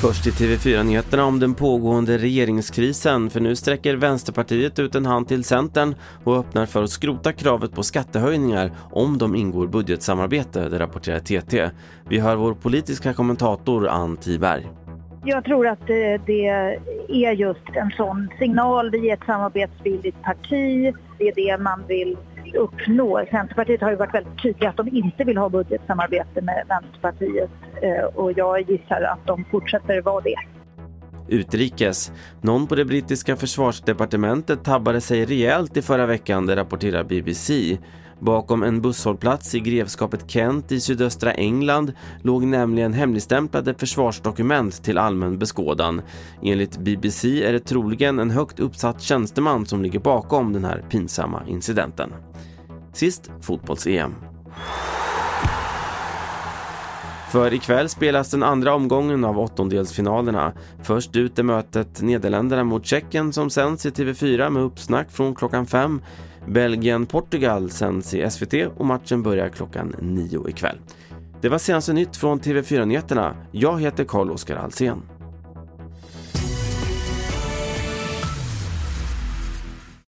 Först i TV4-nyheterna om den pågående regeringskrisen, för nu sträcker Vänsterpartiet ut en hand till Centern och öppnar för att skrota kravet på skattehöjningar om de ingår budgetsamarbete, det rapporterar TT. Vi hör vår politiska kommentator Ann Tiberg. Jag tror att det är just en sån signal. Vi är ett samarbetsvilligt parti, det är det man vill uppnå. Centerpartiet har ju varit väldigt tydliga att de inte vill ha budgetsamarbete med Vänsterpartiet, och jag gissar att de fortsätter vara det. Utrikes. Någon på det brittiska försvarsdepartementet tabbade sig rejält i förra veckan, det rapporterar BBC. Bakom en busshållplats i grevskapet Kent i sydöstra England låg nämligen hemligstämplade försvarsdokument till allmän beskådan. Enligt BBC är det troligen en högt uppsatt tjänsteman som ligger bakom den här pinsamma incidenten. Sist, fotbolls-EM. För ikväll spelas den andra omgången av åttondelsfinalerna. Först ut är mötet Nederländerna mot Tjeckien som sänds i TV4 med uppsnack från klockan 5. Belgien-Portugal sänds i SVT och matchen börjar klockan 9 ikväll. Det var senaste nytt från TV4-nyheterna. Jag heter Carl-Oskar Alsén.